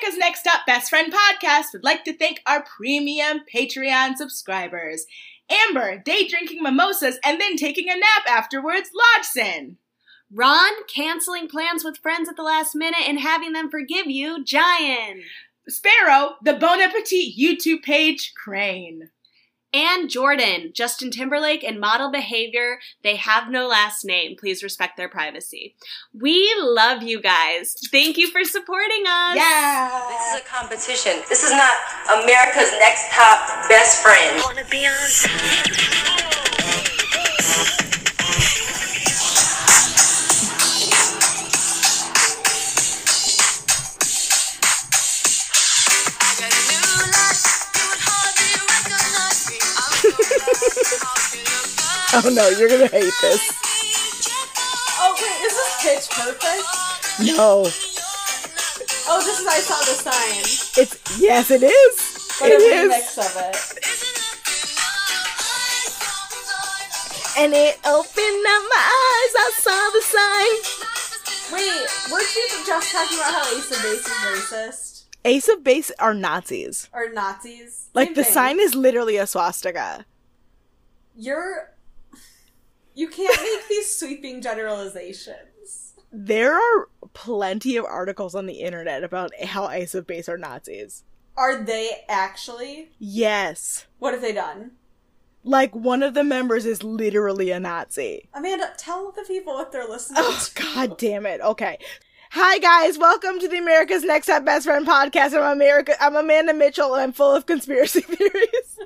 America's Next Top Best Friend podcast would like to thank our premium Patreon subscribers. Amber, day drinking mimosas and then taking a nap afterwards, Lodgson. Ron, canceling plans with friends at the last minute and having them forgive you, Giant. Sparrow, the Bon Appetit YouTube page, Crane. And Jordan, Justin Timberlake and model behavior. They have no last name. Please respect their privacy. We love you guys. Thank you for supporting us. Yeah. This is a competition. This is not America's Next Top Best Friend. I want to be Oh no, you're gonna hate this. Oh wait, is this Pitch Perfect? No. Oh, this is I Saw the Sign. It's, yes it is. But it is. Remix of it. And it opened up my eyes, I saw the sign. Wait, weren't you just talking about how Ace of Base is racist? Ace of Base are Nazis. Are Nazis. Like same the thing. Sign is literally a swastika. You can't make these sweeping generalizations. There are plenty of articles on the internet about how Ace of Base are Nazis. Are they actually? Yes. What have they done? Like, one of the members is literally a Nazi. Amanda, tell the people what they're listening to. God damn it. Okay. Hi, guys. Welcome to the America's Next Top Best Friend podcast. I'm Amanda Mitchell, and I'm full of conspiracy theories.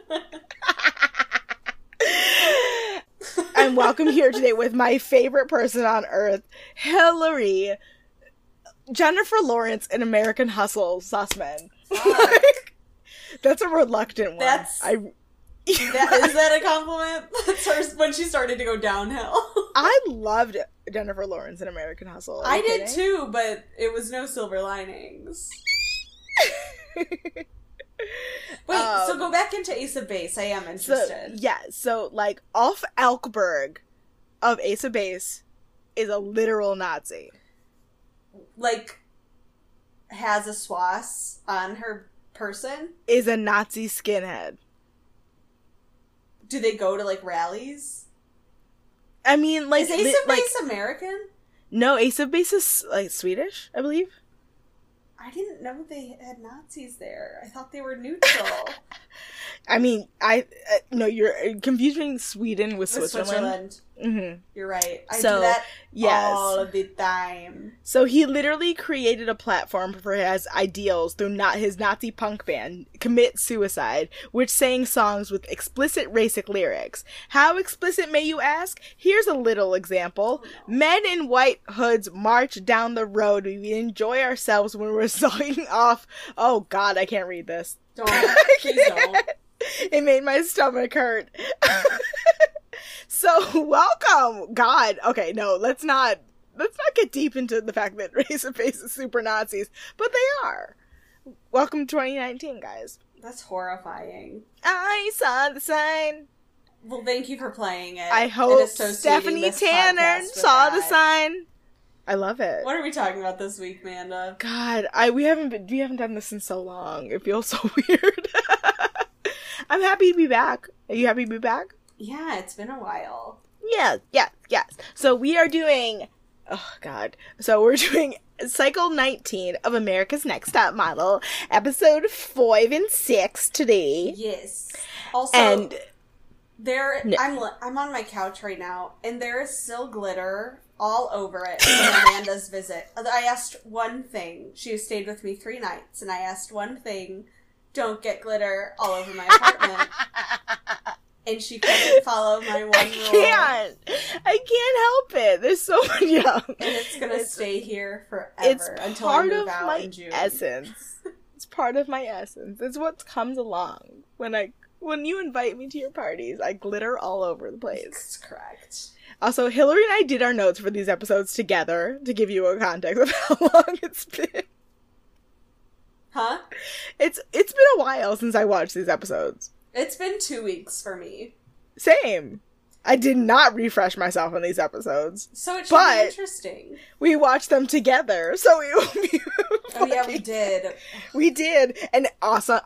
I'm welcome here today with my favorite person on earth, Hillary, Jennifer Lawrence, and American Hustle Sussman. Wow. Like, that's a reluctant one. Is that a compliment? That's her, when she started to go downhill. I loved Jennifer Lawrence and American Hustle. I did too, but it was no silver linings. Wait, so go back into Ace of Base. I am interested. So Ulf Alkberg of Ace of Base is a literal Nazi. Like, has a swass on her person? Is a Nazi skinhead. Do they go to, like, rallies? I mean, like... Is Ace of Base American? No, Ace of Base is, like, Swedish, I believe. I didn't know they had Nazis there. I thought they were neutral. I mean, no, you're confusing Sweden with Switzerland. Mm-hmm. You're right. I do that all of the time. So he literally created a platform for his ideals through his Nazi punk band, Commit Suicide, which sang songs with explicit racist lyrics. How explicit, may you ask? Here's a little example. Oh, no. Men in white hoods march down the road. We enjoy ourselves when we're sawing off. Oh, God, I can't read this. Don't. Please don't. It made my stomach hurt. So, welcome, God. Okay, no, let's not get deep into the fact that Race of Face is super Nazis, but they are. Welcome to 2019, guys. That's horrifying. I saw the sign. Well, thank you for playing it. I hope Stephanie Tanner saw the sign. I love it. What are we talking about this week, Amanda? God, we haven't done this in so long. It feels so weird. I'm happy to be back. Are you happy to be back? Yeah, it's been a while. Yes. So we are doing... Oh, God. So we're doing Cycle 19 of America's Next Top Model, Episode 5 and 6 today. Yes. Also, I'm on my couch right now, and there is still glitter all over it from Amanda's visit. I asked one thing. She stayed with me 3 nights, and I asked one thing. Don't get glitter all over my apartment. And she couldn't follow my one rule. I can't help it. There's so much. And it's going to stay here forever until I move out in June. It's part of my essence. It's part of my essence. It's what comes along. When you invite me to your parties, I glitter all over the place. That's correct. Also, Hillary and I did our notes for these episodes together to give you a context of how long it's been. Huh? It's been a while since I watched these episodes. It's been 2 weeks for me. Same. I did not refresh myself in these episodes. So it should be interesting. We watched them together, so it will be fucking... Oh, yeah, we did. We did. And also,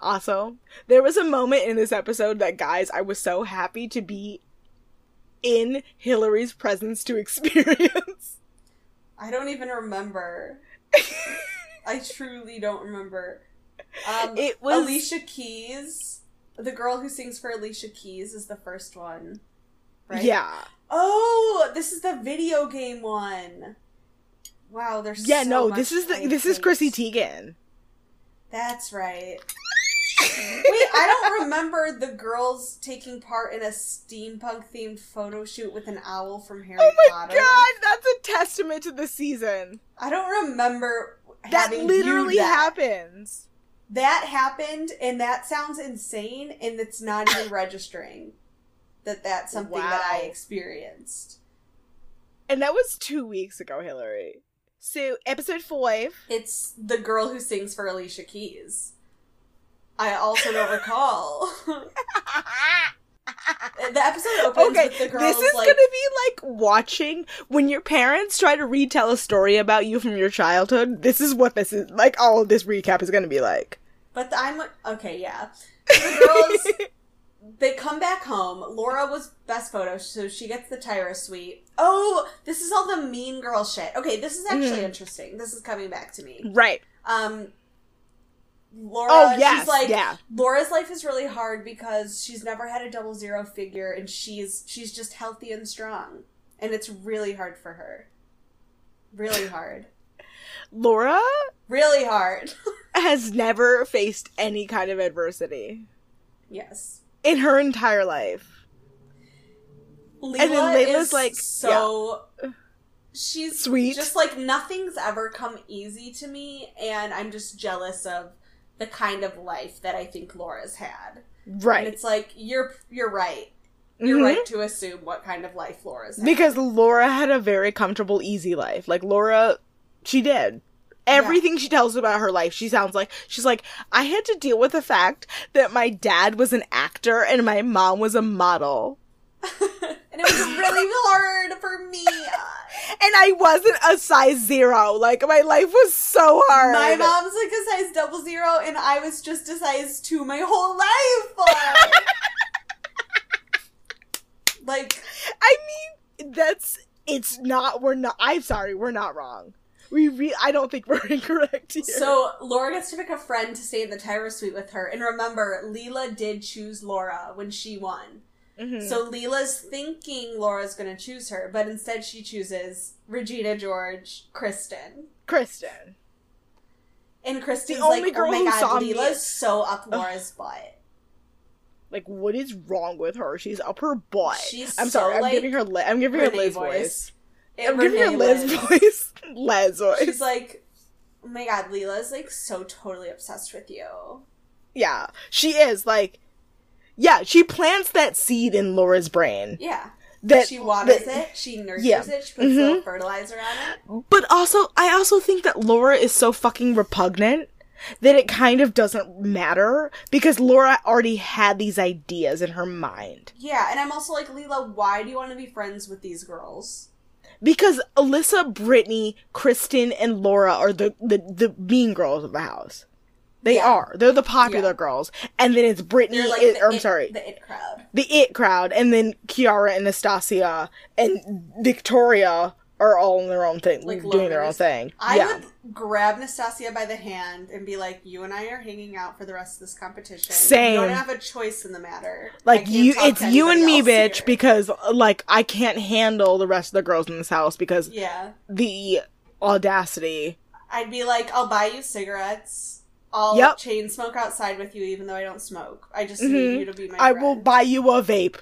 there was a moment in this episode that, guys, I was so happy to be in Hillary's presence to experience. I don't even remember. I truly don't remember. It was Alicia Keys. The girl who sings for Alicia Keys is the first one, right? Yeah. Oh, this is the video game one. Wow, there's yeah. So no, much this is Chrissy Teigen. That's right. Wait, I don't remember the girls taking part in a steampunk-themed photo shoot with an owl from Harry Potter. Oh my god, that's a testament to the season. I don't remember having literally that. Happens. That happened, and that sounds insane, and it's not even registering that that's something that I experienced. And that was 2 weeks ago, Hillary. So, episode 5. It's the girl who sings for Alicia Keys. I also don't recall. The episode opens with the girl. This is like, going to be like watching when your parents try to retell a story about you from your childhood. This is what this is like. All of this recap is going to be like. But So the girls, they come back home. Laura was best photo, so she gets the Tyra suite. Oh, this is all the mean girl shit. Okay, this is actually interesting. This is coming back to me. Right. Laura, she's like, Laura's life is really hard because she's never had a 00 figure and she's just healthy and strong. And it's really hard for her. Really hard. Laura? Really hard. Has never faced any kind of adversity. Yes. In her entire life. Leila and then Leila's is like, so... Yeah. She's sweet. Just like, nothing's ever come easy to me and I'm just jealous of the kind of life that I think Laura's had. Right. And it's like, you're right. You're right to assume what kind of life Laura's had. Because Laura had a very comfortable, easy life. Like, Laura, she did. Everything she tells about her life, she's like, I had to deal with the fact that my dad was an actor and my mom was a model. And it was really hard for me. And I wasn't a size 0. Like, my life was so hard. My mom's like a size 00, and I was just a size 2 my whole life. Like, I mean, we're not wrong. I don't think we're incorrect here. So, Laura gets to pick a friend to stay in the Tyra suite with her. And remember, Leila did choose Laura when she won. Mm-hmm. So Leila's thinking Laura's going to choose her, but instead she chooses Regina George, Kristen. And Kristen's the only girl who saw me. Leila's so up Laura's butt. Like, what is wrong with her? She's up her butt. She's I'm giving her Liz voice. Liz voice. She's like, oh my god, Leila's like so totally obsessed with you. Yeah, she is like. Yeah, she plants that seed in Laura's brain. Yeah. She waters it, she nurtures it, she puts a little fertilizer on it. But I also think that Laura is so fucking repugnant that it kind of doesn't matter because Laura already had these ideas in her mind. Yeah, and I'm also like, Leila, why do you want to be friends with these girls? Because Alyssa, Brittany, Kristen, and Laura are the mean girls of the house. They are. They're the popular girls. And then it's Brittany. Like the It crowd. The It crowd. And then Kiara and Nastasia and Victoria are all in their own thing. Like doing their own thing. I would grab Nastasia by the hand and be like, you and I are hanging out for the rest of this competition. Same. You don't have a choice in the matter. Like, it's you and me, bitch, here. Because, like, I can't handle the rest of the girls in this house because the audacity. I'd be like, I'll buy you cigarettes. I'll chain smoke outside with you, even though I don't smoke. I just need you to be my friend. I will buy you a vape.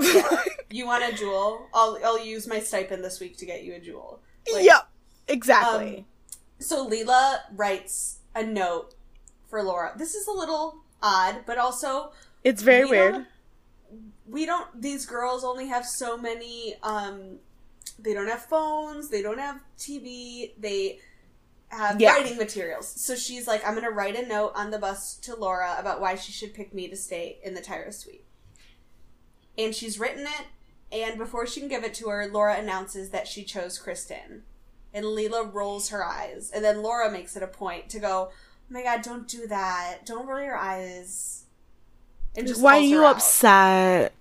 Yeah. You want a Juul? I'll use my stipend this week to get you a Juul. Like, exactly. So Leila writes a note for Laura. This is a little odd, but also... It's very weird. These girls only have so many... they don't have phones. They don't have TV. They... have writing materials. So she's like, I'm going to write a note on the bus to Laura about why she should pick me to stay in the Tyra suite. And she's written it, And before she can give it to her, Laura announces that she chose Kristen. And Leela rolls her eyes. And then Laura makes it a point to go, oh my God, don't do that. Don't roll your eyes. And just why are you upset?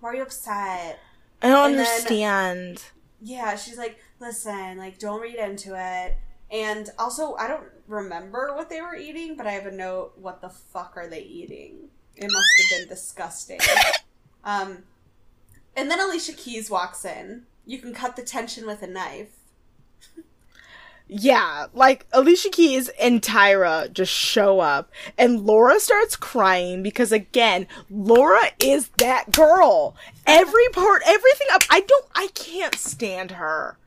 Why are you upset? I don't understand. Then, yeah, she's like, listen, like, don't read into it. And also, I don't remember what they were eating, but I have a note, what the fuck are they eating? It must have been disgusting. And then Alicia Keys walks in. You can cut the tension with a knife. Yeah, like, Alicia Keys and Tyra just show up. And Laura starts crying because, again, Laura is that girl. Every part, everything up. I can't stand her.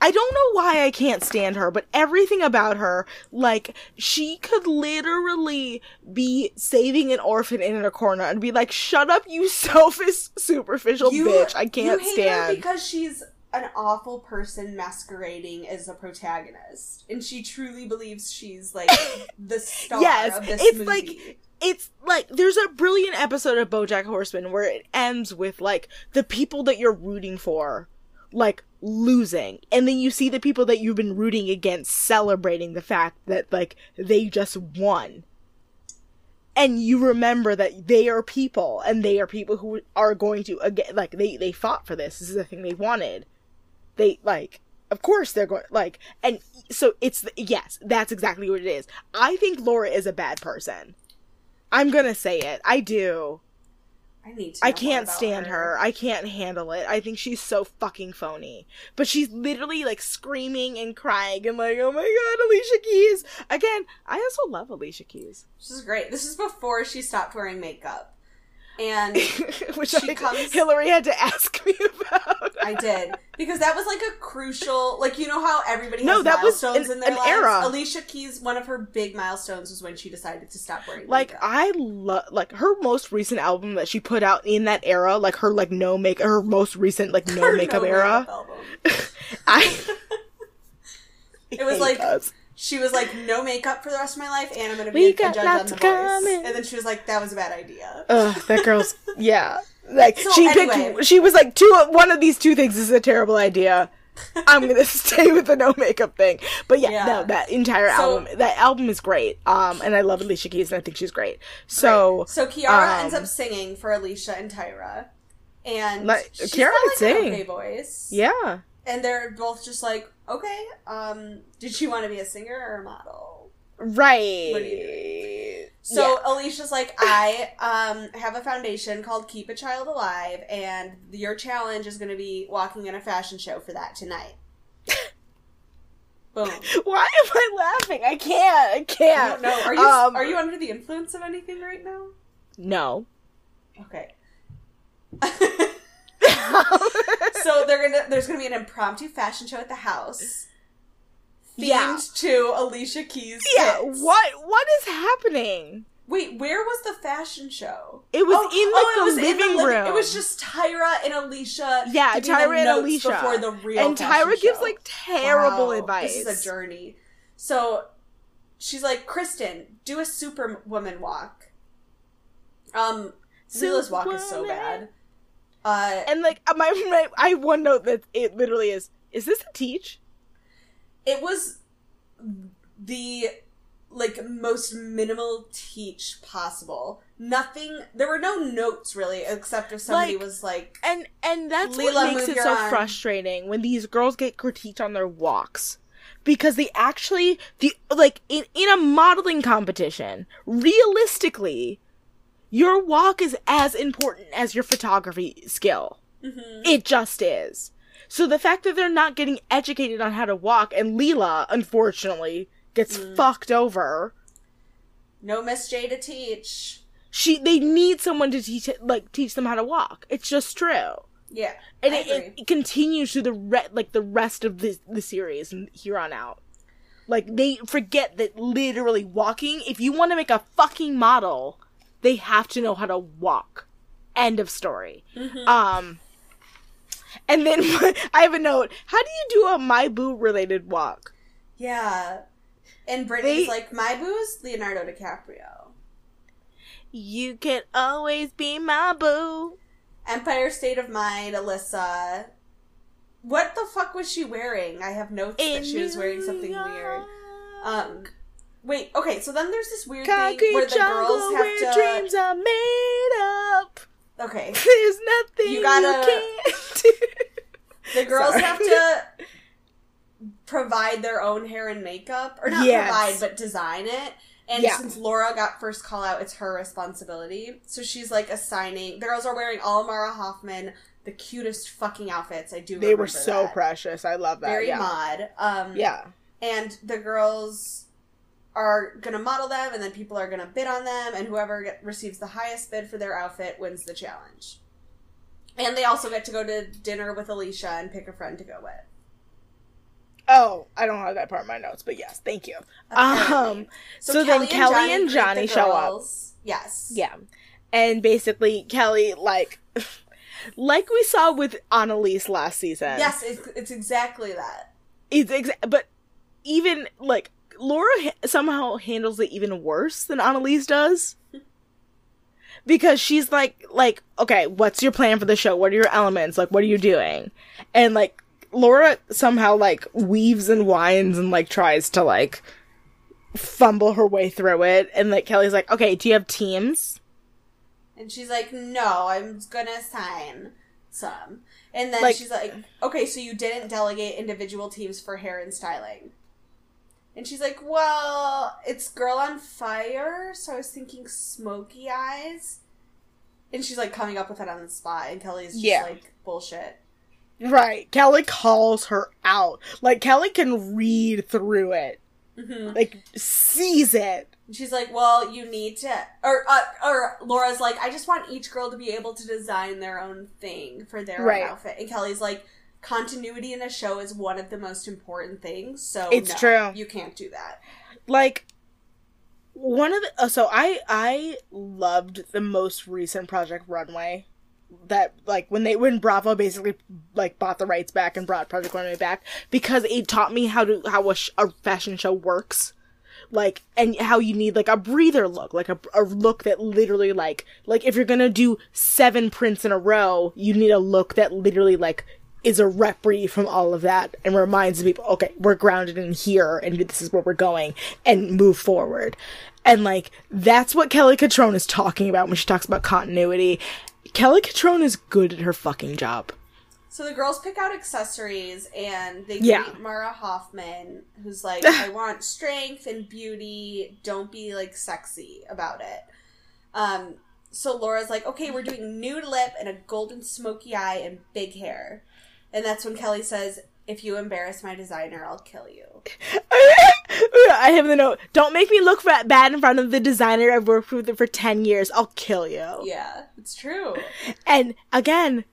I don't know why I can't stand her, but everything about her, like, she could literally be saving an orphan in a corner and be like, shut up, you selfish, superficial bitch. I can't stand. You hate her because she's an awful person masquerading as a protagonist. And she truly believes she's, like, the star of this movie. It's like, there's a brilliant episode of BoJack Horseman where it ends with, like, the people that you're rooting for, like, losing, and then you see the people that you've been rooting against celebrating the fact that, like, they just won, and you remember that they are people, and they are people who are going to again, like, they fought for this. This is the thing they wanted. They, like, of course they're going, like, and so it's yes, that's exactly what it is. I think Laura is a bad person. I'm gonna say it. I do. I can't stand her. I can't handle it. I think she's so fucking phony. But she's literally, like, screaming and crying and like, oh my God, Alicia Keys. Again, I also love Alicia Keys. She's great. This is before she stopped wearing makeup. And which Hillary had to ask me about. I did. Because that was, like, a crucial, like, you know how everybody has milestones in their lives? Era. Alicia Keys, one of her big milestones was when she decided to stop wearing makeup. I love, like, her most recent album that she put out in that era, like, her, like, no make, her most recent, like, no makeup era. It was like, she was like, no makeup for the rest of my life, and I'm going to be a judge on The Voice. And then she was like, that was a bad idea. Ugh, that girl's, yeah. Like, so she picked, she was like, one of these two things is a terrible idea. I'm going to stay with the no makeup thing. But yeah, no, that entire album, that album is great. And I love Alicia Keys, and I think she's great. So Kiara ends up singing for Alicia and Tyra. And she's Kiara got, like, an okay voice. Yeah. And they're both just like, okay, did she want to be a singer or a model? Right. What do you do? So Alicia's like, I have a foundation called Keep a Child Alive, and your challenge is going to be walking in a fashion show for that tonight. Boom. Why am I laughing? I can't. I don't know. Are you under the influence of anything right now? No. Okay. So there's gonna be an impromptu fashion show at the house themed to Alicia Keys. Yeah, hits. What is happening? Wait, where was the fashion show? It was in the living room. It was just Tyra and Alicia. Yeah, Tyra and Alicia before the real and Tyra show. Gives like terrible advice. This is a journey. So she's like, Kristen, do a Superwoman walk. Lila's walk is so bad. And, like, I have one note that it literally is this a teach? It was the, like, most minimal teach possible. Nothing, there were no notes, really, except if somebody was like... And that's what makes it so frustrating, when these girls get critiqued on their walks. Because they actually, in a modeling competition, realistically... Your walk is as important as your photography skill. Mm-hmm. It just is. So the fact that they're not getting educated on how to walk, and Leela, unfortunately, gets fucked over. No Miss J to teach. They need someone to teach them how to walk. It's just true. Yeah, and it continues through the rest of the series and here on out. Like, they forget that literally walking. If you want to make a fucking model. They have to know how to walk. End of story. Mm-hmm. And then I have a note. How do you do a My Boo related walk? Yeah. And Brittany's like, My Boo's Leonardo DiCaprio. You can always be my boo. Empire State of Mind, Alyssa. What the fuck was she wearing? I have notes that she was wearing something weird. Wait, okay, so then there's this weird thing where the girls have to... dreams are made up. Okay. There's nothing you can't do. The girls have to provide their own hair and makeup. Or not provide, but design it. And since Laura got first call out, it's her responsibility. So she's, like, assigning... The girls are wearing all Mara Hoffman, the cutest fucking outfits. I do remember They were so that. Precious. I love that. Very mod. And the girls... are going to model them, and then people are going to bid on them, and whoever receives the highest bid for their outfit wins the challenge. And they also get to go to dinner with Alicia and pick a friend to go with. Oh, I don't have that part of my notes, but yes, thank you. Okay. So then Kelly and Johnny show up. Yes. Yeah. And basically, Kelly, like we saw with Annalise last season. Yes, it's exactly that. But even, like, Laura somehow handles it even worse than Annalise does. Because she's like, okay, what's your plan for the show? What are your elements? Like, what are you doing? And, like, Laura somehow, like, weaves and winds and, like, tries to, like, fumble her way through it. And, like, Kelly's like, okay, do you have teams? And she's like, no, I'm gonna sign some. And then she's like, okay, so you didn't delegate individual teams for hair and styling. And she's like, well, it's Girl on Fire, so I was thinking Smoky Eyes. And she's, like, coming up with it on the spot, and Kelly's just, like, bullshit. Right. Kelly calls her out. Like, Kelly can read through it. Mm-hmm. Like, sees it. And she's like, well, you need to... Or Laura's like, I just want each girl to be able to design their own thing for their own outfit. And Kelly's like... Continuity in a show is one of the most important things, so it's true. You can't do that. Like, one of the... So, I loved the most recent Project Runway. That, like, when Bravo basically, like, bought the rights back and brought Project Runway back, because it taught me how a fashion show works. Like, and how you need, like, a breather look. Like, a look that literally, like, if you're gonna do 7 prints in a row, you need a look that literally, like... is a reprieve from all of that and reminds people, okay, we're grounded in here and this is where we're going and move forward. And, like, that's what Kelly Cutrone is talking about when she talks about continuity. Kelly Cutrone is good at her fucking job. So the girls pick out accessories and they meet Mara Hoffman, who's like, I want strength and beauty. Don't be, like, sexy about it. So Laura's like, okay, we're doing nude lip and a golden smoky eye and big hair. And that's when Kelly says, if you embarrass my designer, I'll kill you. I have the note. Don't make me look bad in front of the designer I've worked with for 10 years. I'll kill you. Yeah, it's true. And again,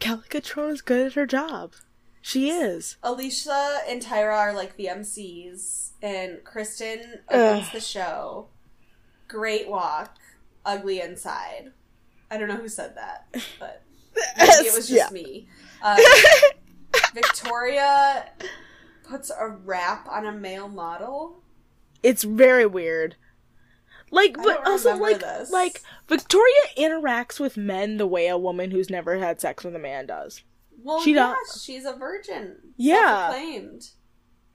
Kelly Cutrone is good at her job. She is. Alicia and Tyra are like the MCs. And Kristen opens the show. Great walk. Ugly inside. I don't know who said that, but... Maybe it was just me. Victoria puts a wrap on a male model. It's very weird. Like, but also, like, this. Like, Victoria interacts with men the way a woman who's never had sex with a man does. Well, she's a virgin. Yeah.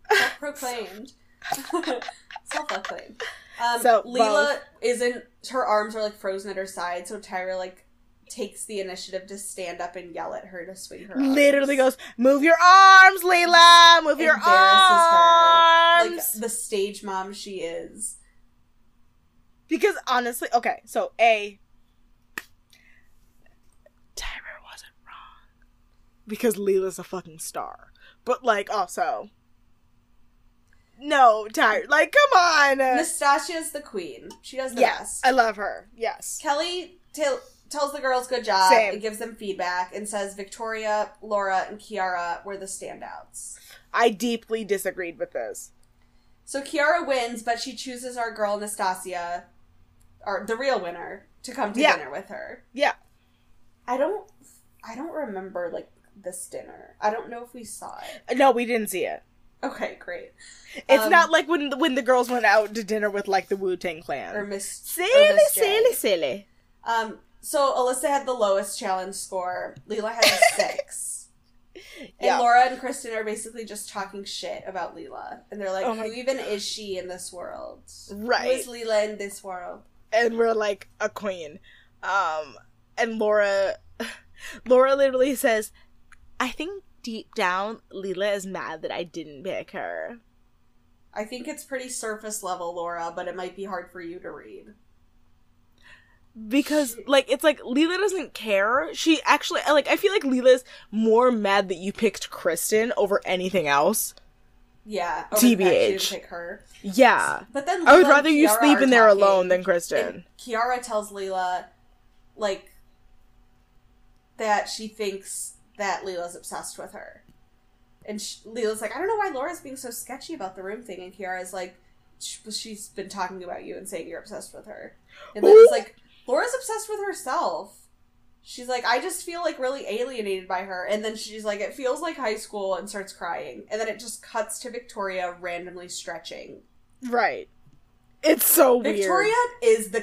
Self-proclaimed. Self-proclaimed. So, Leela isn't... Her arms are, like, frozen at her side, so Tyra, like... takes the initiative to stand up and yell at her to swing her arms. Literally goes, move your arms, Leela! Move your arms! Embarrasses her. Like, the stage mom she is. Because, honestly, okay, so, A, Tyra wasn't wrong. Because Leela's a fucking star. But, like, also, no, Tyra, like, come on! Nastasia's the queen. She does the best. I love her. Yes. Kelly tells the girls good job and gives them feedback and says Victoria, Laura, and Kiara were the standouts. I deeply disagreed with this. So Kiara wins, but she chooses our girl Nastasia, or the real winner, to come to dinner with her. Yeah. I don't remember, like, this dinner. I don't know if we saw it. No, we didn't see it. Okay, great. It's not like when the girls went out to dinner with, like, the Wu-Tang Clan. Or Miss J. Silly. So Alyssa had the lowest challenge score. Leela had a 6. And yeah. Laura and Kristen are basically just talking shit about Leela. And they're like, oh who even God. Is she in this world? Right. Who is Leela in this world? And we're like, a queen. And Laura literally says, I think deep down, Leela is mad that I didn't pick her. I think it's pretty surface level, Laura, but it might be hard for you to read. Because, like, it's like, Leela doesn't care. She actually, like, I feel like Leela's more mad that you picked Kristen over anything else. Yeah. TBH. Pick her. Yeah. But then Leela I would rather you sleep in there alone than Kristen. Kiara tells Leela, like, that she thinks that Leela's obsessed with her. And Leela's like, I don't know why Laura's being so sketchy about the room thing. And Kiara's like, she's been talking about you and saying you're obsessed with her. And Leela's like, Laura's obsessed with herself. She's like, I just feel like really alienated by her. And then she's like, it feels like high school, and starts crying. And then it just cuts to Victoria randomly stretching. Right. It's so weird. Victoria is the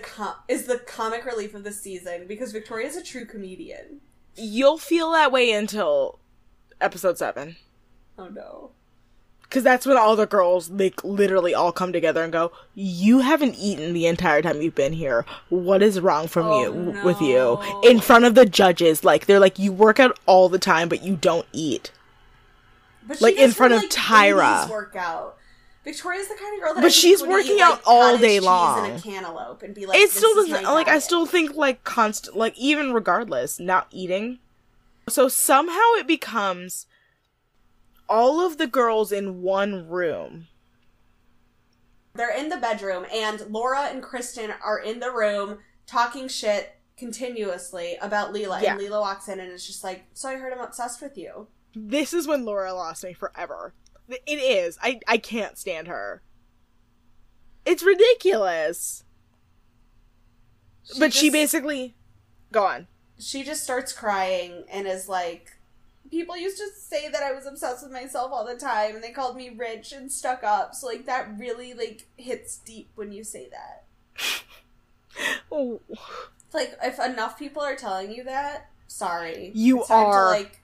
comic relief of the season because Victoria's a true comedian. You'll feel that way until episode 7. Oh, no. Because that's when all the girls, like, literally all come together and go, you haven't eaten the entire time you've been here. What is wrong from with you? In front of the judges. Like, they're like, you work out all the time, but you don't eat. But like, in front of Tyra. Workout. Victoria's the kind of girl that but she's working out all day long. And a cantaloupe and be like, it still doesn't, like, I still think, like, constant, like, even regardless, not eating. So somehow it becomes all of the girls in one room. They're in the bedroom, and Laura and Kristen are in the room talking shit continuously about Leela. Yeah. And Leela walks in and is just like, so I heard I'm obsessed with you. This is when Laura lost me forever. It is. I can't stand her. It's ridiculous. She basically... Go on. She just starts crying and is like, people used to say that I was obsessed with myself all the time, and they called me rich and stuck up. So, like, that really, like, hits deep when you say that. Oh. It's like, if enough people are telling you that, sorry. It's time to, like,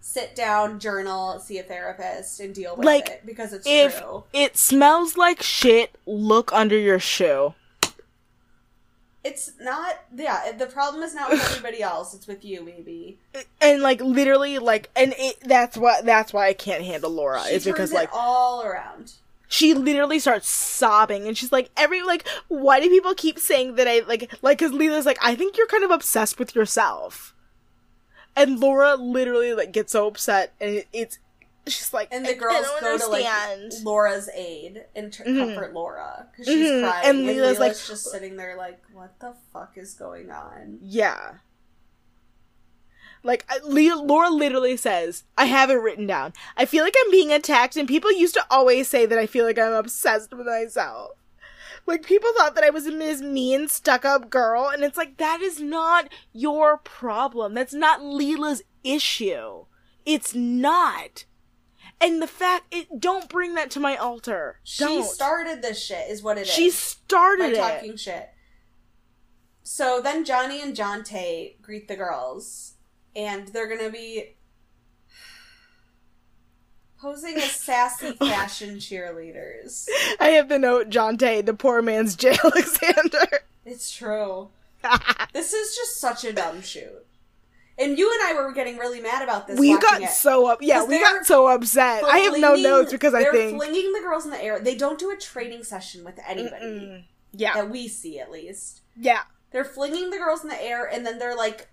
sit down, journal, see a therapist, and deal with it. Because it's true. If it smells like shit, look under your shoe. It's not, yeah, the problem is not with everybody else, it's with you, maybe. And, like, literally, like, that's why I can't handle Laura. She is because, like, all around. She literally starts sobbing, and she's like, why do people keep saying that I, like, because Leela's like, I think you're kind of obsessed with yourself. And Laura literally, like, gets so upset, and it's, she's like, and the girls go to, like, Laura's aid and comfort Laura because she's crying, and Leela's like, just sitting there like, what the fuck is going on? Yeah, like, Laura literally says, I have it written down, I feel like I'm being attacked, and people used to always say that I feel like I'm obsessed with myself. Like, people thought that I was this mean, stuck-up girl, and it's like, that is not your problem. That's not Leela's issue. It's not. And the fact, don't bring that to my altar. She started this shit, is what it is. She started it. By talking shit. So then Johnny and Jonté greet the girls, and they're gonna be posing as sassy fashion cheerleaders. I have the note, Jonté, the poor man's Jay Alexander. It's true. This is just such a dumb shoot. And you and I were getting really mad about this. We got so upset. I have no notes because I think they're flinging the girls in the air. They don't do a training session with anybody. Yeah. That we see, at least. Yeah. They're flinging the girls in the air, and then they're, like,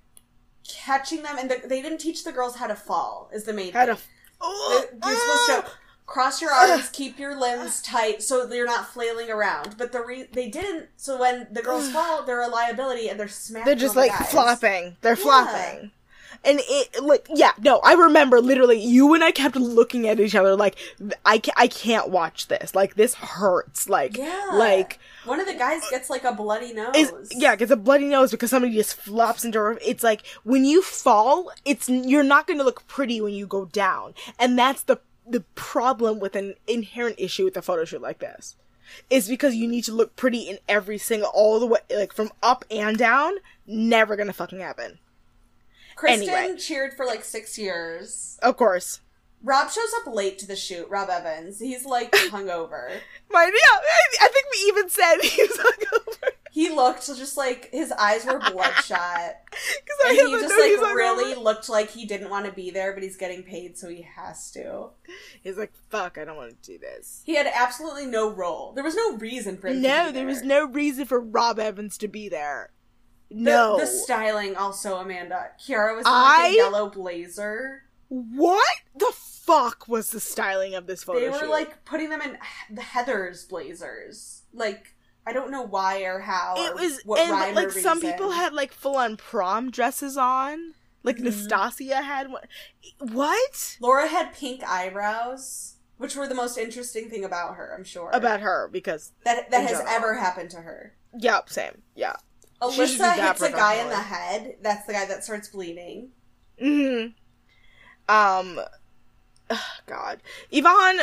catching them, and they didn't teach the girls how to fall, is the main thing. You're supposed to cross your arms, keep your limbs tight, so you're not flailing around. But they didn't, so when the girls fall, they're a liability, and they're smacking. They're just, like, guys. Flopping. They're flopping. And it, like, yeah, no, I remember literally you and I kept looking at each other like, I can't watch this. Like, this hurts. Like, yeah. Like, one of the guys gets, like, a bloody nose. Gets a bloody nose because somebody just flops into her. It's like, when you fall, you're not going to look pretty when you go down. And that's the problem with an inherent issue with a photo shoot like this. is because you need to look pretty in every single, all the way, like, from up and down. Never gonna fucking happen. Kristen cheered for, like, 6 years. Of course. Rob shows up late to the shoot, Rob Evans. He's, like, hungover. I think we even said he was hungover. He looked just, like, his eyes were bloodshot. And he just, like, really looked like he didn't want to be there, but he's getting paid, so he has to. He's like, fuck, I don't want to do this. He had absolutely no role. There was no reason for him to be there. No, there was no reason for Rob Evans to be there. No. The styling also, Amanda. Kiara was in, like, a yellow blazer. What the fuck was the styling of this photo shoot? They were, like, putting them in Heather's blazers. Like, I don't know why or how. It was, and, like, some people had, like, full-on prom dresses on. Like, Nastasia had one. What? Laura had pink eyebrows, which were the most interesting thing about her, I'm sure. About her, because... That has ever happened to her. Yep, same. Yeah. Alyssa hits a guy in the head. That's the guy that starts bleeding. Mm-hmm. God. Yvonne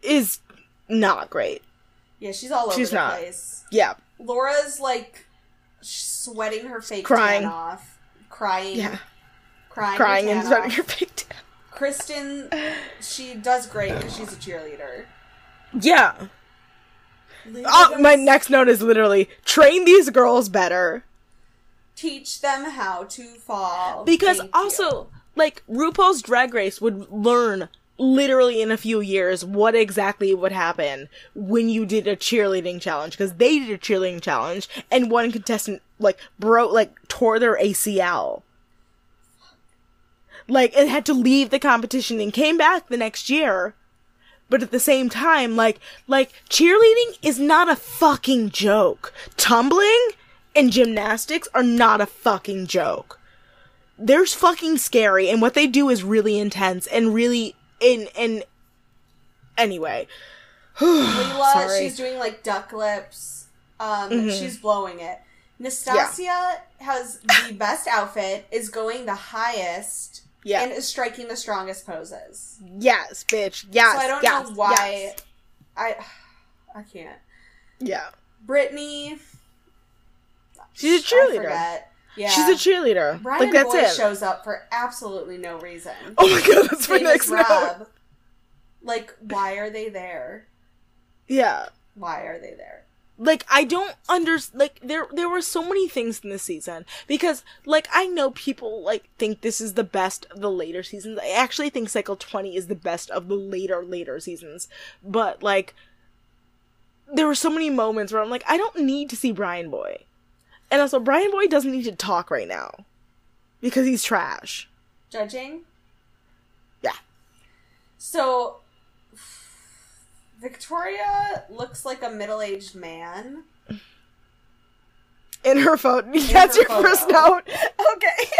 is not great. Yeah, she's all over the place. Yeah. Laura's, like, sweating her fake tan off. Crying. Yeah. Crying and sweating her fake tan. Kristen, she does great because she's a cheerleader. Yeah. My next note is literally, train these girls better. Teach them how to fall. Because also... Like, RuPaul's Drag Race would learn literally in a few years what exactly would happen when you did a cheerleading challenge, because they did a cheerleading challenge, and one contestant, like, tore their ACL. Like, and had to leave the competition and came back the next year. But at the same time, like, cheerleading is not a fucking joke. Tumbling and gymnastics are not a fucking joke. They're fucking scary, and what they do is really intense, and really, anyway. Leela, she's doing, like, duck lips. She's blowing it. Nastasia has the best outfit, is going the highest, and is striking the strongest poses. Yes, bitch. Yes. So I don't know why. Yes. I can't. Yeah. Brittany. She's a cheerleader. I forget. Yeah. She's a cheerleader. BryanBoy shows up for absolutely no reason. Oh my god, that's my next note. Like, why are they there? Yeah. Why are they there? Like, I don't understand. Like, there were so many things in this season. Because, like, I know people, like, think this is the best of the later seasons. I actually think Cycle 20 is the best of the later seasons. But, like, there were so many moments where I'm like, I don't need to see BryanBoy. And also, BryanBoy doesn't need to talk right now. Because he's trash. Judging? Yeah. So, Victoria looks like a middle-aged man. In her photo. That's your first note. Okay.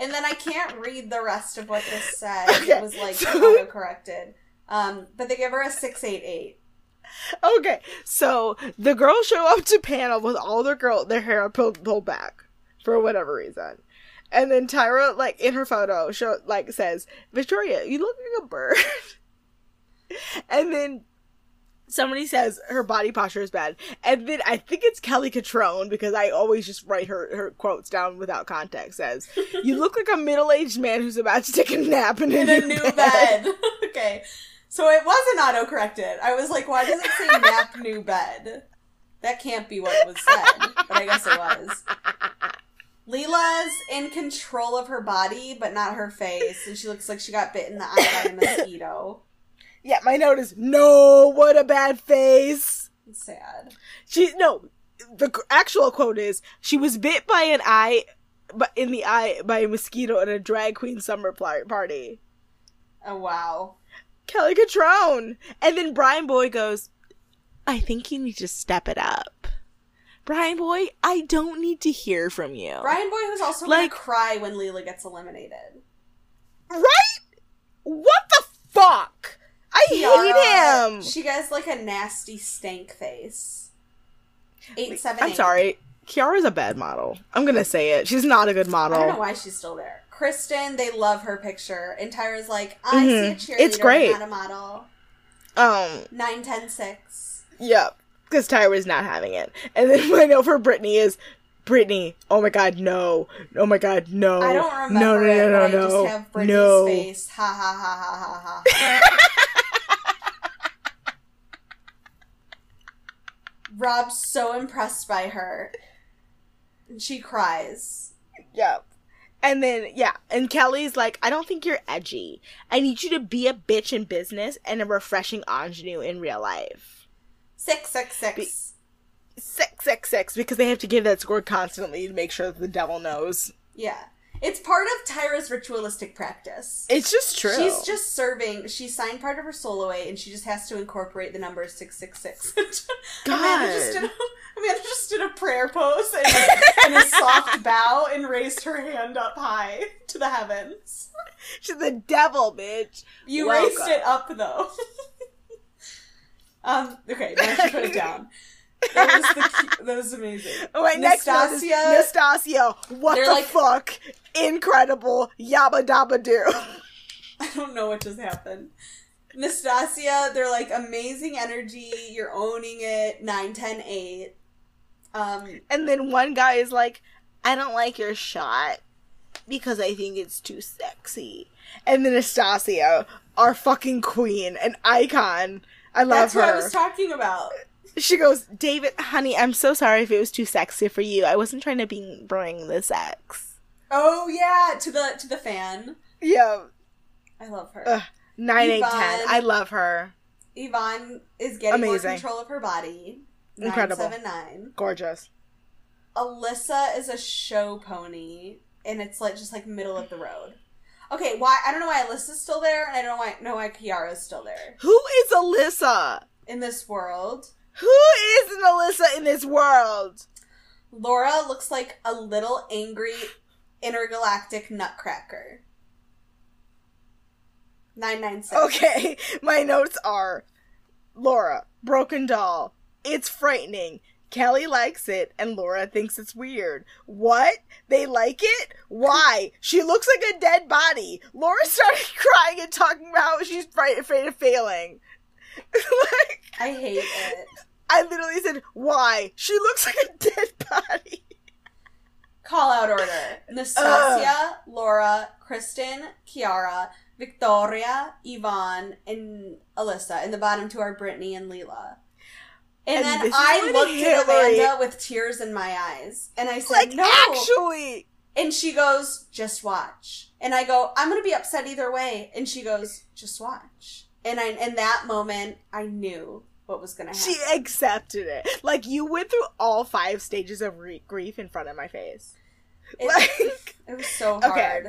And then I can't read the rest of what this said. Okay. It was, like, auto-corrected. But they give her a 688. Okay, so the girls show up to panel with all their hair pulled back for whatever reason, and then Tyra, like, in her photo, says, "Victoria, you look like a bird," and then somebody says her body posture is bad, and then I think it's Kelly Cutrone, because I always just write her quotes down without context, says, "You look like a middle-aged man who's about to take a nap in a new bed." Okay. So it wasn't auto-corrected. I was like, why does it say nap new bed? That can't be what was said, but I guess it was. Leela's in control of her body, but not her face, and she looks like she got bit in the eye by a mosquito. Yeah, my note is, no, what a bad face. It's sad. The actual quote is, she was bit by an eye, but in the eye by a mosquito at a drag queen summer party. Oh, wow. Kelly Cutrone. And then BryanBoy goes, I think you need to step it up. BryanBoy, I don't need to hear from you. BryanBoy was also like, gonna cry when Leela gets eliminated. Right? What the fuck? Kiara, hate him. She has, like, a nasty stank face. 878. I'm sorry. Kiara's a bad model. I'm gonna say it. She's not a good model. I don't know why she's still there. Kristen, they love her picture. And Tyra's like, I see a cheerleader, it's great. Not a model. 9, 10, 6. Yep. Because Tyra's not having it. And then my note for Brittany is, Brittany, oh my god, no. Oh my god, no. I don't remember no. I just have Brittany's face. Ha ha ha ha ha ha. Rob's so impressed by her. And she cries. Yep. And then, yeah, and Kelly's like, I don't think you're edgy. I need you to be a bitch in business and a refreshing ingenue in real life. 666. 666, because they have to give that score constantly to make sure that the devil knows. Yeah. It's part of Tyra's ritualistic practice. It's just true. She's just serving. She signed part of her solo away, and she just has to incorporate the number 666. God. Amanda just did a prayer pose and a soft bow and raised her hand up high to the heavens. She's the devil, bitch. You Welcome. Raised it up, though. Okay, now she put it down. That was amazing. Oh, wait, next one is Nastasia. What the fuck? Incredible. Yabba dabba do. I don't know what just happened. Nastasia, they're like, amazing energy. You're owning it. 9, 10, 8. And then one guy is like, I don't like your shot because I think it's too sexy. And then Nastasia, our fucking queen, an icon. I love her. That's what I was talking about. She goes, David, honey, I'm so sorry if it was too sexy for you. I wasn't trying to bring the sex. Oh, yeah, to the fan. Yeah. I love her. 9, Yvonne, 8, 10. I love her. Yvonne is getting more control of her body. 9, Incredible. 7, 9. Gorgeous. Alyssa is a show pony, and it's like just like middle of the road. Okay, why? I don't know why Alyssa's still there, and I don't know why Kiara's still there. Who is Alyssa? In this world. Who is an Alyssa in this world? Laura looks like a little angry intergalactic nutcracker. 996. Okay, my notes are Laura, broken doll. It's frightening. Kelly likes it, and Laura thinks it's weird. What? They like it? Why? She looks like a dead body. Laura started crying and talking about how she's afraid of failing. Like, I hate it. I literally said, why? She looks like a dead body. Call out order. Nastasia, Laura, Kristen, Kiara, Victoria, Yvonne, and Alyssa. And the bottom two are Brittany and Leela. And then I looked at Amanda with tears in my eyes. And I said, like, no. Actually. And she goes, just watch. And I go, I'm going to be upset either way. And she goes, just watch. And in that moment, I knew what was going to happen. She accepted it. Like, you went through all 5 stages of grief in front of my face. It was so hard. Okay.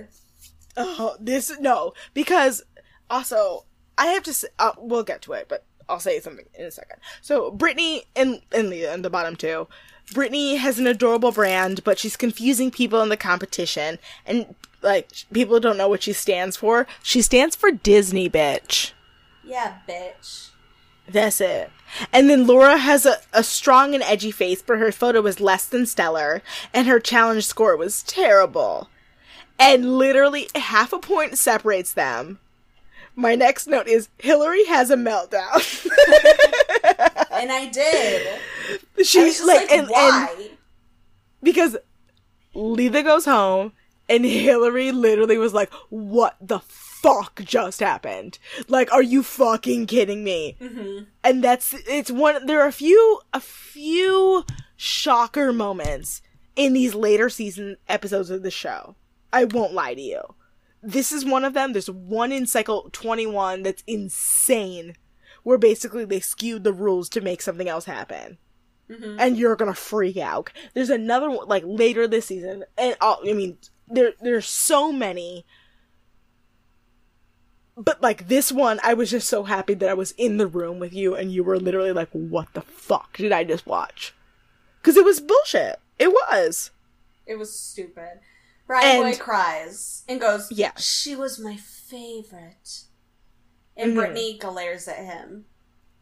Oh, because also, I have to say, we'll get to it, but I'll say something in a second. So, Brittany and Leah in the bottom two. Brittany has an adorable brand, but she's confusing people in the competition, and, like, people don't know what she stands for. She stands for Disney, bitch. Yeah, bitch. That's it. And then Laura has a strong and edgy face, but her photo was less than stellar, and her challenge score was terrible. And literally half a point separates them. My next note is, Hillary has a meltdown. And I did. She's like, why? And because Leela goes home, and Hillary literally was like, what the fuck just happened? Like, are you fucking kidding me? Mm-hmm. And there are a few shocker moments in these later season episodes of the show. I won't lie to you. This is one of them. There's one in cycle 21 that's insane, where basically they skewed the rules to make something else happen. Mm-hmm. And you're gonna freak out. There's another one, like, later this season, and there's so many. But, like, this one, I was just so happy that I was in the room with you, and you were literally like, what the fuck did I just watch? Because it was bullshit. It was. It was stupid. BryanBoy cries and goes, yeah, she was my favorite. And mm-hmm. Brittany glares at him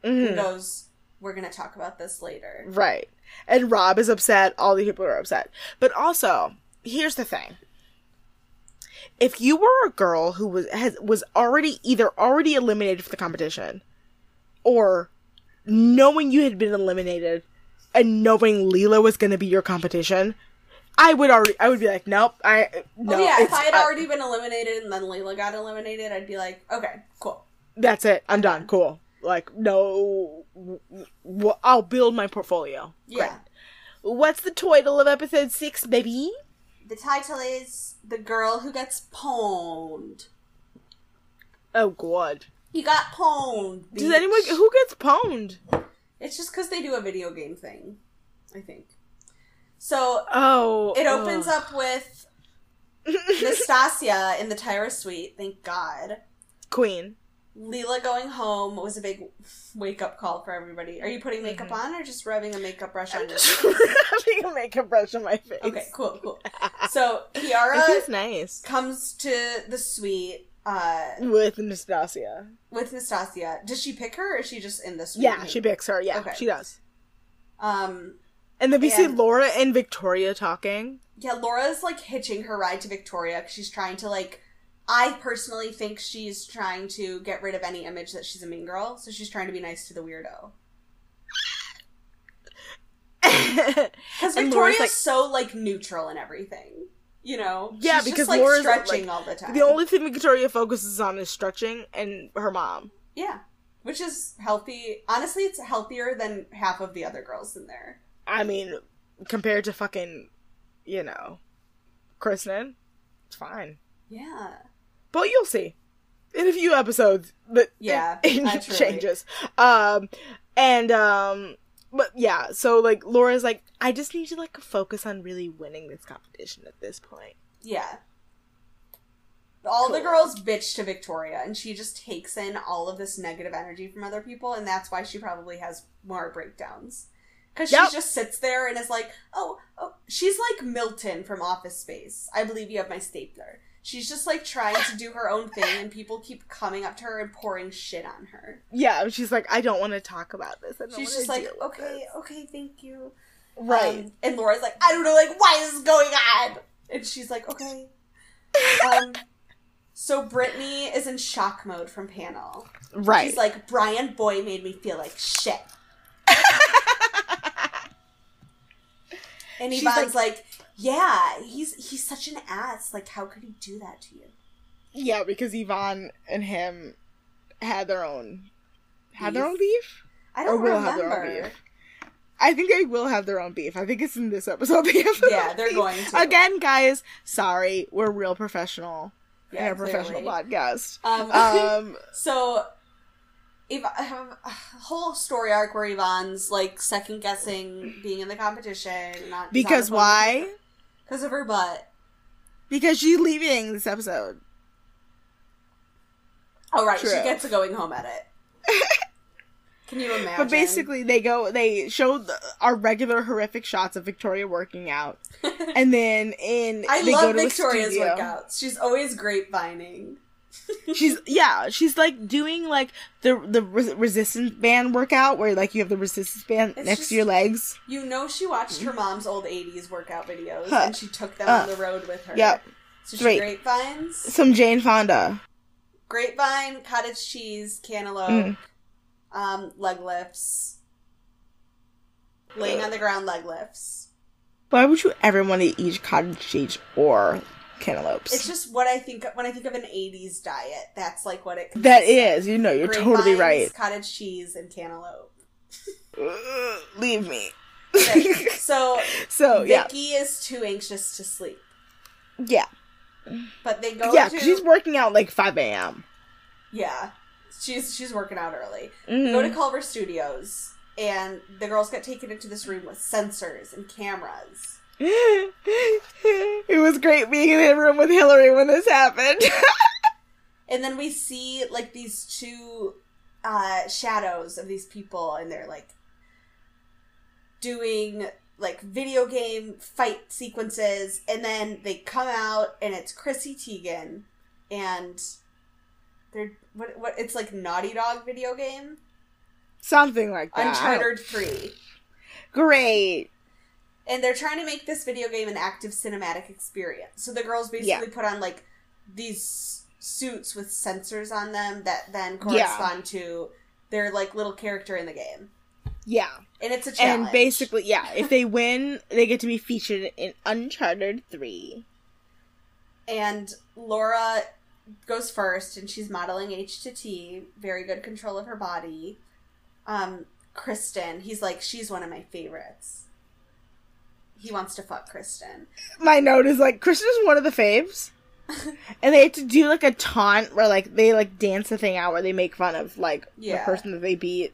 mm-hmm. and goes, we're going to talk about this later. Right. And Rob is upset. All the people are upset. But also, here's the thing. If you were a girl who was already eliminated from the competition, or knowing you had been eliminated and knowing Lila was going to be your competition, I would be like, nope. If I had already been eliminated and then Lila got eliminated, I'd be like, okay, cool. That's it. I'm done. Cool. Like, no, I'll build my portfolio. Yeah. Great. What's the title of episode 6, baby? The title is The Girl Who Gets Pwned. Oh, God. You got pwned. Bitch. Does anyone... Who gets pwned? It's just because they do a video game thing, I think. So, it opens up with Nastasia in the Tyra suite, thank God. Queen. Lila going home was a big wake-up call for everybody. Are you putting makeup on or just rubbing a makeup brush on your face? I'm just rubbing a makeup brush on my face. Okay, cool. So, Kiara nice. Comes to the suite. With Nastasia. Does she pick her or is she just in the suite? Yeah, she picks her. Yeah, okay. She does. And then we see Laura and Victoria talking. Yeah, Laura's, like, hitching her ride to Victoria because she's trying to, like... I personally think she's trying to get rid of any image that she's a mean girl, so she's trying to be nice to the weirdo. Because Victoria's like, so, like, neutral and everything, you know? Yeah, she's because just, like, Laura's stretching all the time. The only thing Victoria focuses on is stretching and her mom. Yeah, which is healthy. Honestly, it's healthier than half of the other girls in there. I mean, compared to fucking, you know, Kristen, it's fine. Yeah. But you'll see. In a few episodes, but it changes. But yeah, so, like, Laura's like, I just need to, like, focus on really winning this competition at this point. Yeah. All the girls bitch to Victoria, and she just takes in all of this negative energy from other people, and that's why she probably has more breakdowns. Because she just sits there and is like, oh, she's like Milton from Office Space. I believe you have my stapler. She's just, like, trying to do her own thing, and people keep coming up to her and pouring shit on her. Yeah, she's like, I don't want to talk about this. She's just like, okay, thank you. Right. And Laura's like, I don't know, like, why is this going on? And she's like, okay. So Brittany is in shock mode from panel. Right. She's like, BryanBoy made me feel like shit. And Yvonne's like, yeah, he's such an ass. Like, how could he do that to you? Yeah, because Yvonne and him had their own... Had their own beef? I don't remember. Or will have their own beef. I think they will have their own beef. I think it's in this episode. Yeah, they're going to. Again, guys, sorry. We're real professional. Yeah, we're a professional podcast. So... a whole story arc where Yvonne's, like, second-guessing being in the competition. Because why? Because of her butt. Because she's leaving this episode. Oh, right. True. She gets a going home edit. Can you imagine? But basically, they show our regular horrific shots of Victoria working out. And then they love Victoria's workouts. She's always grapevining. She's like doing like the resistance band workout where like you have the resistance band next to your legs. You know she watched her mom's old 80s workout videos and she took them on the road with her. Yep. So she grapevines. Some Jane Fonda. Grapevine, cottage cheese, cantaloupe, leg lifts. Laying on the ground leg lifts. Why would you ever want to eat cottage cheese or cantaloupes? It's just what I think when I think of an 80s diet. That's like what it that is. You know, you're totally right. Cottage cheese and cantaloupe. Leave me. Okay. So Vicky is too anxious to sleep. Yeah. But they go to... Yeah, she's working out like 5 a.m. Yeah. She's working out early. Mm-hmm. Go to Culver Studios and the girls get taken into this room with sensors and cameras. It was great being in the room with Hillary when this happened. And then we see, like, these two shadows of these people, and they're, like, doing, like, video game fight sequences, and then they come out, and it's Chrissy Teigen, and they're, what it's, like, Naughty Dog video game? Something like that. Uncharted 3. Great. And they're trying to make this video game an active cinematic experience. So the girls basically put on, like, these suits with sensors on them that then correspond to their, like, little character in the game. Yeah. And it's a challenge. And basically, yeah, if they win, they get to be featured in Uncharted 3. And Laura goes first, and she's modeling H to T. Very good control of her body. Kristen, he's like, she's one of my favorites. He wants to fuck Kristen. My note is, like, Kristen is one of the faves. And they have to do, like, a taunt where, like, they, like, dance the thing out where they make fun of, like, the person that they beat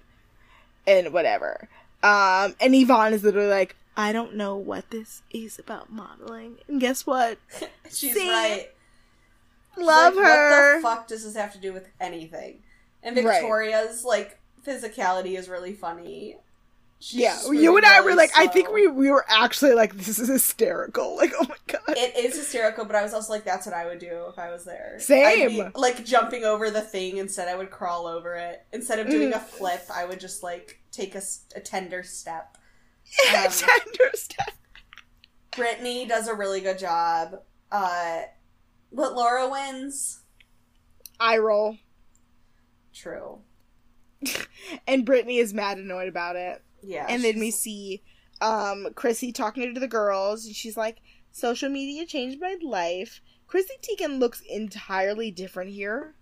and whatever. And Yvonne is literally like, I don't know what this is about modeling. And guess what? She's right. Love her. What the fuck does this have to do with anything? And Victoria's, like, physicality is really funny. She's you and I were like, slow. I think we were actually like, this is hysterical. Like, oh my god. It is hysterical, but I was also like, that's what I would do if I was there. Same. I'd be, like, jumping over the thing. Instead, I would crawl over it. Instead of doing a flip, I would just, like, take a tender step. Yeah, tender step. Brittany does a really good job. But Laura wins. Eye roll. True. And Brittany is mad annoyed about it. Yeah, and then we see Chrissy talking to the girls, and she's like, social media changed my life. Chrissy Teigen looks entirely different here.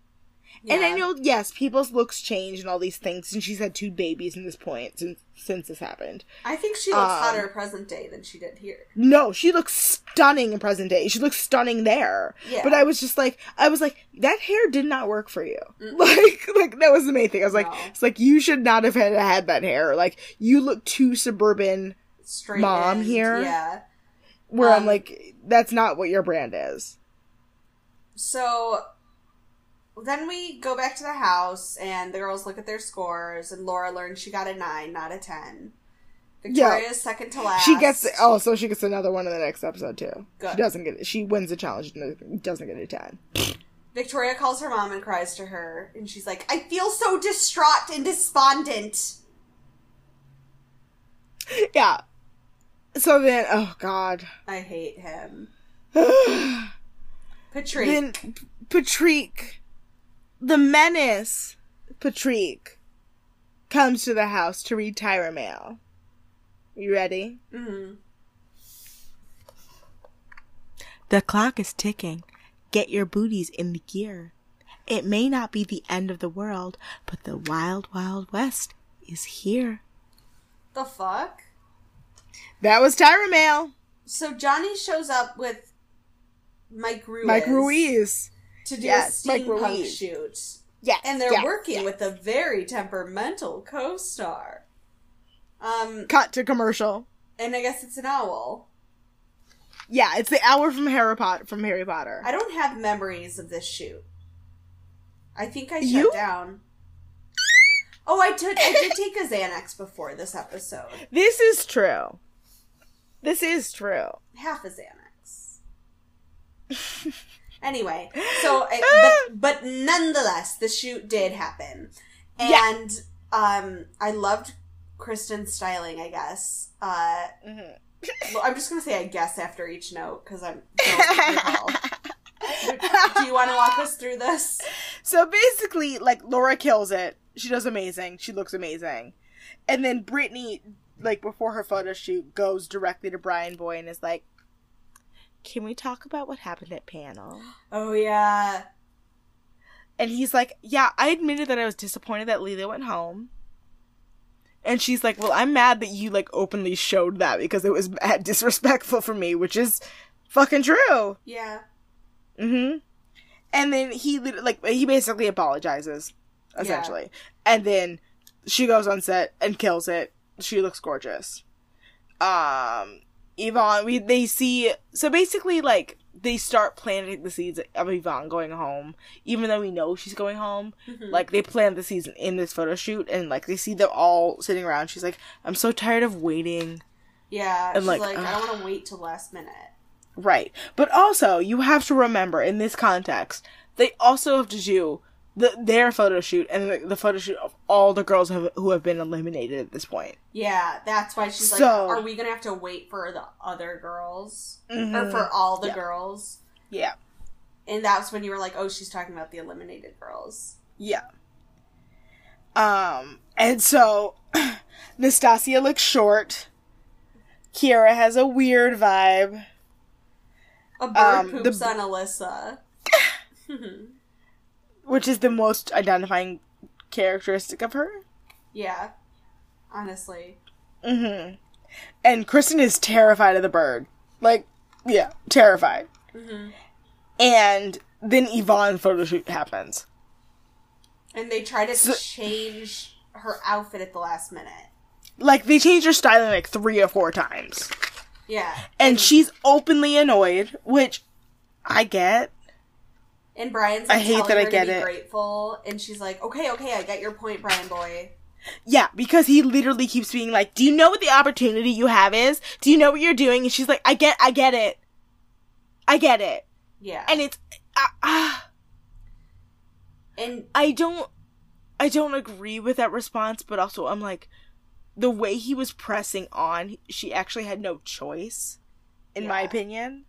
Yeah. And I know, yes, people's looks change and all these things, and she's had 2 babies in this point since this happened. I think she looks hotter present day than she did here. No, she looks stunning in present day. She looks stunning there. Yeah. But I was just like, that hair did not work for you. Mm-hmm. Like that was the main thing. I was like, it's like, you should not have had that hair. Like, you look too suburban straight mom end. Here. Yeah. Where I'm like, that's not what your brand is. So... Then we go back to the house, and the girls look at their scores, and Laura learns she got a 9, not a 10. Victoria's second to last. She gets... Oh, so she gets another one in the next episode, too. Good. She wins the challenge and doesn't get a 10. Victoria calls her mom and cries to her, and she's like, I feel so distraught and despondent. Yeah. So then... Oh, God. I hate him. Patrick. Then Patrick... The menace, Patrick, comes to the house to read Tyra Mail. You ready? Mm-hmm. The clock is ticking. Get your booties in the gear. It may not be the end of the world, but the wild, wild west is here. The fuck? That was Tyra Mail. So Johnny shows up with Mike Ruiz. Mike Ruiz. To do a steampunk shoot. Yes. And they're working with a very temperamental co-star. Cut to commercial. And I guess it's an owl. Yeah, it's the owl from Harry Potter. I don't have memories of this shoot. I think I shut down. Oh, I did take a Xanax before this episode. This is true. This is true. Half a Xanax. Anyway, so, but nonetheless, the shoot did happen. And I loved Kristen's styling, I guess. Well, I'm just going to say I guess after each note, because I don't recall. Do you want to walk us through this? So basically, like, Laura kills it. She does amazing. She looks amazing. And then Brittany, like, before her photo shoot, goes directly to BryanBoy and is like, can we talk about what happened at panel? Oh, yeah. And he's like, yeah, I admitted that I was disappointed that Leela went home. And she's like, well, I'm mad that you, like, openly showed that because it was bad, disrespectful for me, which is fucking true. Yeah. Mm-hmm. And then he basically apologizes, essentially. Yeah. And then she goes on set and kills it. She looks gorgeous. Yvonne, so basically, like, they start planting the seeds of Yvonne going home, even though we know she's going home. Mm-hmm. Like, they plant the seeds in this photo shoot, and, like, they see them all sitting around. She's like, I'm so tired of waiting. Yeah, and she's like I don't want to wait till last minute. Right. But also, you have to remember, in this context, they also have to do their photo shoot and the photo shoot of all the girls who have been eliminated at this point. Yeah, that's why she's like, are we going to have to wait for the other girls? Mm-hmm. Or for all the girls? Yeah. And that's when you were like, oh, she's talking about the eliminated girls. Yeah. And so Nastasia looks short. Kiara has a weird vibe. A bird poops on Alyssa. Which is the most identifying characteristic of her. Yeah. Honestly. Mm-hmm. And Kristen is terrified of the bird. Like, yeah, terrified. Mm-hmm. And then Yvonne's photoshoot happens. And they try to change her outfit at the last minute. Like, they changed her styling like 3 or 4 times. Yeah. And she's openly annoyed, which I get. And Brian's like, I hate that I get it. Grateful, and she's like, okay, I get your point, BryanBoy. Yeah, because he literally keeps being like, do you know what the opportunity you have is? Do you know what you're doing? And she's like, I get it. Yeah. And it's, and I don't agree with that response, but also I'm like, the way he was pressing on, she actually had no choice, in my opinion.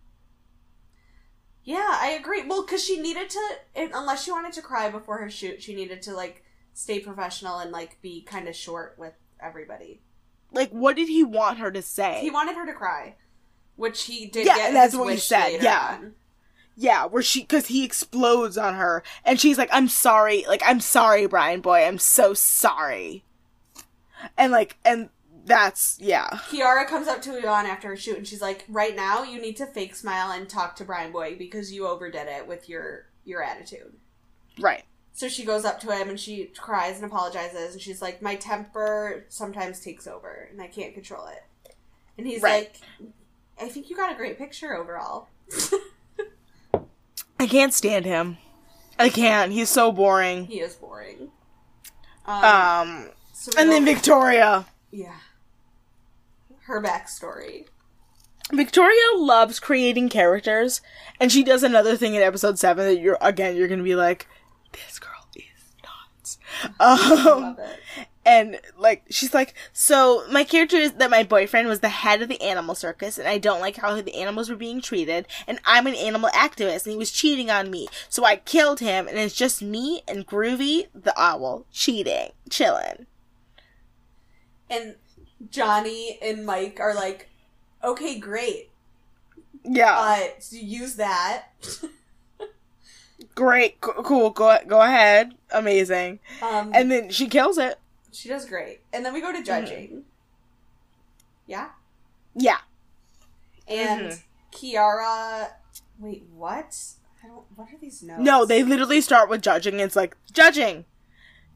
Yeah, I agree. Well, because she needed to, unless she wanted to cry before her shoot, she needed to, like, stay professional and, like, be kind of short with everybody. Like, what did he want her to say? He wanted her to cry, which he did get. Yeah, that's what he said, yeah. On. Yeah, where she, because he explodes on her, and she's like, I'm sorry, BryanBoy, I'm so sorry. And, like, and that's, yeah. Kiara comes up to Yvonne after her shoot, and she's like, right now, you need to fake smile and talk to BryanBoy, because you overdid it with your attitude. Right. So she goes up to him, and she cries and apologizes, and she's like, my temper sometimes takes over, and I can't control it. And he's like, I think you got a great picture overall. I can't stand him. I can't. He's so boring. He is boring. So and then Victoria. Yeah. Her backstory. Victoria loves creating characters, and she does another thing in episode 7 that you're going to be like, this girl is nuts. I love it. And, like, she's like, so my character is that my boyfriend was the head of the animal circus, and I don't like how the animals were being treated, and I'm an animal activist, and he was cheating on me, so I killed him, and it's just me and Groovy the owl cheating, chilling. And Johnny and Mike are like, okay, great. Yeah. Use that. Great. Cool. Go ahead. Amazing. And then she kills it. She does great. And then we go to judging. Mm-hmm. Yeah? Yeah. And Kiara... Wait, what? What are these notes? No, they literally start with judging. It's like, judging!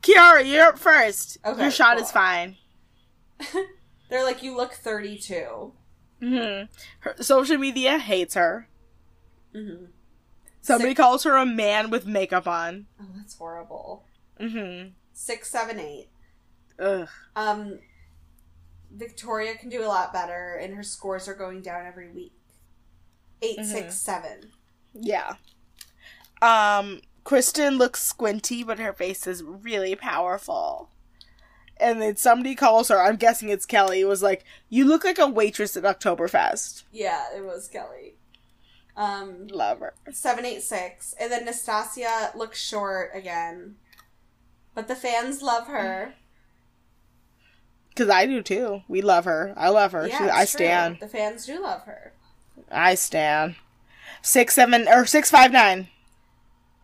Kiara, you're up first. Okay, your shot is fine. They're like, you look 32. Mm-hmm. Her social media hates her. Mm-hmm. Somebody calls her a man with makeup on. Oh, that's horrible. Mm-hmm. 6, 7, 8. Ugh. Victoria can do a lot better, and her scores are going down every week. 8, 6, 7. Yeah. Kristen looks squinty, but her face is really powerful. And then somebody calls her, I'm guessing it's Kelly, was like, you look like a waitress at Oktoberfest. Yeah, it was Kelly. Love her. 7, 8, 6. And then Nastasia looks short again. But the fans love her. Because I do, too. We love her. I love her. Yeah, I stan. The fans do love her. I stan. 6, 5, 9.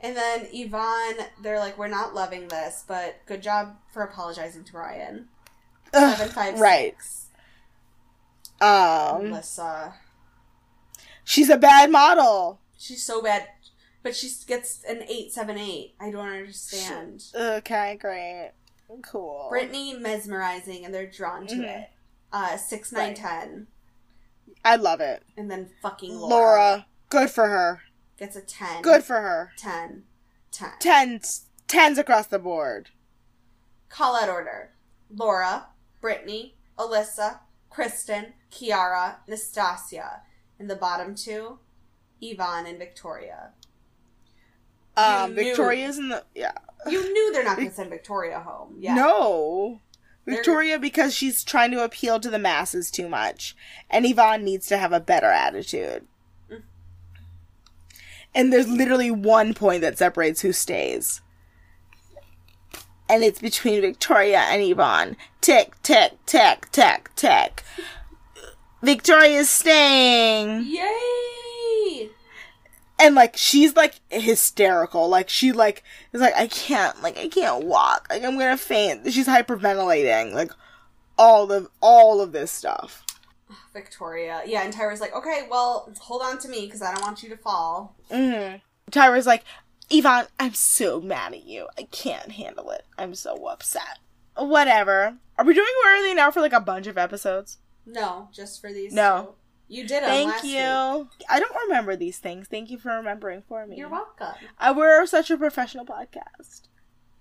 And then Yvonne, they're like, we're not loving this, but good job for apologizing to Bryan. 7, 5, 6. Right. Alyssa. She's a bad model. She's so bad. But she gets an 8, 7, 8. I don't understand. Okay, great. Cool. Brittany, mesmerizing, and they're drawn to it. 6, 9, 10. I love it. And then fucking Laura. Good for her. Gets a 10. Good for her. 10. Tens across the board. Call out order. Laura, Brittany, Alyssa, Kristen, Kiara, Nastasia. And the bottom 2, Yvonne and Victoria. Victoria's in the... Yeah. You knew they're not going to send Victoria home. Yeah. No. Victoria, because she's trying to appeal to the masses too much. And Yvonne needs to have a better attitude. And there's literally one point that separates who stays. and it's between Victoria and Yvonne. Tick, tick, tick, tick, tick. Victoria's staying. Yay! And, like, she's, like, hysterical. Like, she, like, is like, I can't walk. Like, I'm gonna faint. She's hyperventilating. Like, all of this stuff. Victoria. Yeah, and Tyra's like, okay, well, hold on to me, because I don't want you to fall. Mm-hmm. Tyra's like, Yvonne, I'm so mad at you. I can't handle it. I'm so upset. Whatever. Are we doing Where Are They Now for, like, a bunch of episodes? No, just for these two. You did them last week. Thank you. I don't remember these things. Thank you for remembering for me. You're welcome. We're such a professional podcast.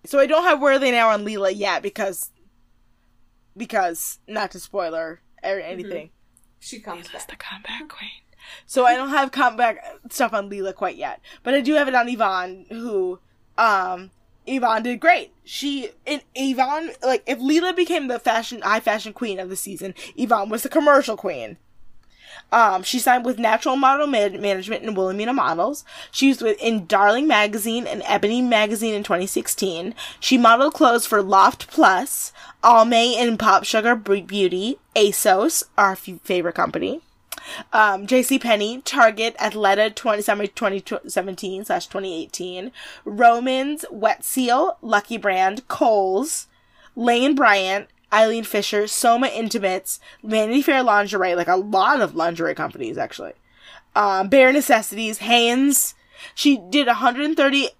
So I don't have Where Are They Now on Leela yet because not to spoiler or anything. Mm-hmm. She comes back. Leela's the comeback queen. So I don't have comeback stuff on Leela quite yet. But I do have it on Yvonne, who, Yvonne did great. Yvonne, like, if Leela became the high fashion queen of the season, Yvonne was the commercial queen. She signed with Natural Model Management and Wilhelmina Models. She was in Darling Magazine and Ebony Magazine in 2016. She modeled clothes for Loft Plus, Almay and Pop Sugar Beauty, ASOS, our favorite company, JCPenney, Target, Athleta, summer 2017/2018, Romans, Wet Seal, Lucky Brand, Kohl's, Lane Bryant, Eileen Fisher, Soma Intimates, Vanity Fair Lingerie, like a lot of lingerie companies, actually. Bare Necessities, Hanes. She did over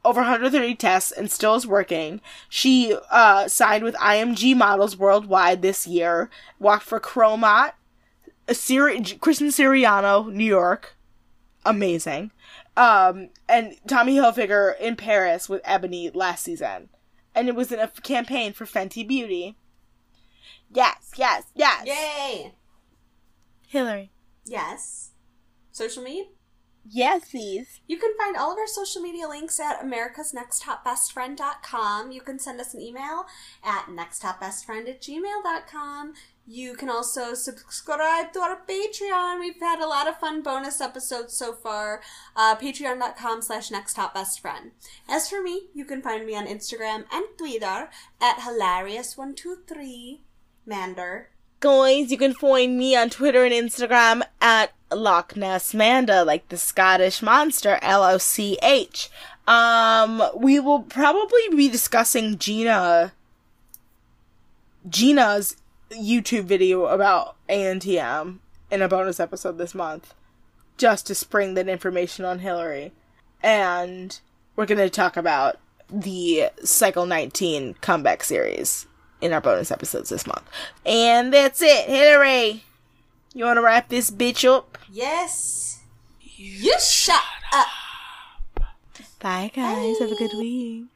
130 tests and still is working. She signed with IMG Models Worldwide this year. Walked for Cromont, Kristen Siriano, New York. Amazing. And Tommy Hilfiger in Paris with Ebony last season. And it was in a campaign for Fenty Beauty. Yes, yes, yes. Yay. Hillary. Yes. Social media? Yes, please. You can find all of our social media links at americasnexttopbestfriend.com. You can send us an email at nexttopbestfriend@gmail.com. You can also subscribe to our Patreon. We've had a lot of fun bonus episodes so far. Patreon.com/nexttopbestfriend. As for me, you can find me on Instagram and Twitter at hilarious123mander. Guys, you can find me on Twitter and Instagram at Loch Ness Manda, like the Scottish monster, LOCH. We will probably be discussing Gina's YouTube video about ANTM in a bonus episode this month, just to spring that information on Hillary. And we're going to talk about the Cycle 19 comeback series in our bonus episodes this month. And that's it. Hillary, you want to wrap this bitch up? Yes. You shut up. Bye, guys. Bye. Have a good week.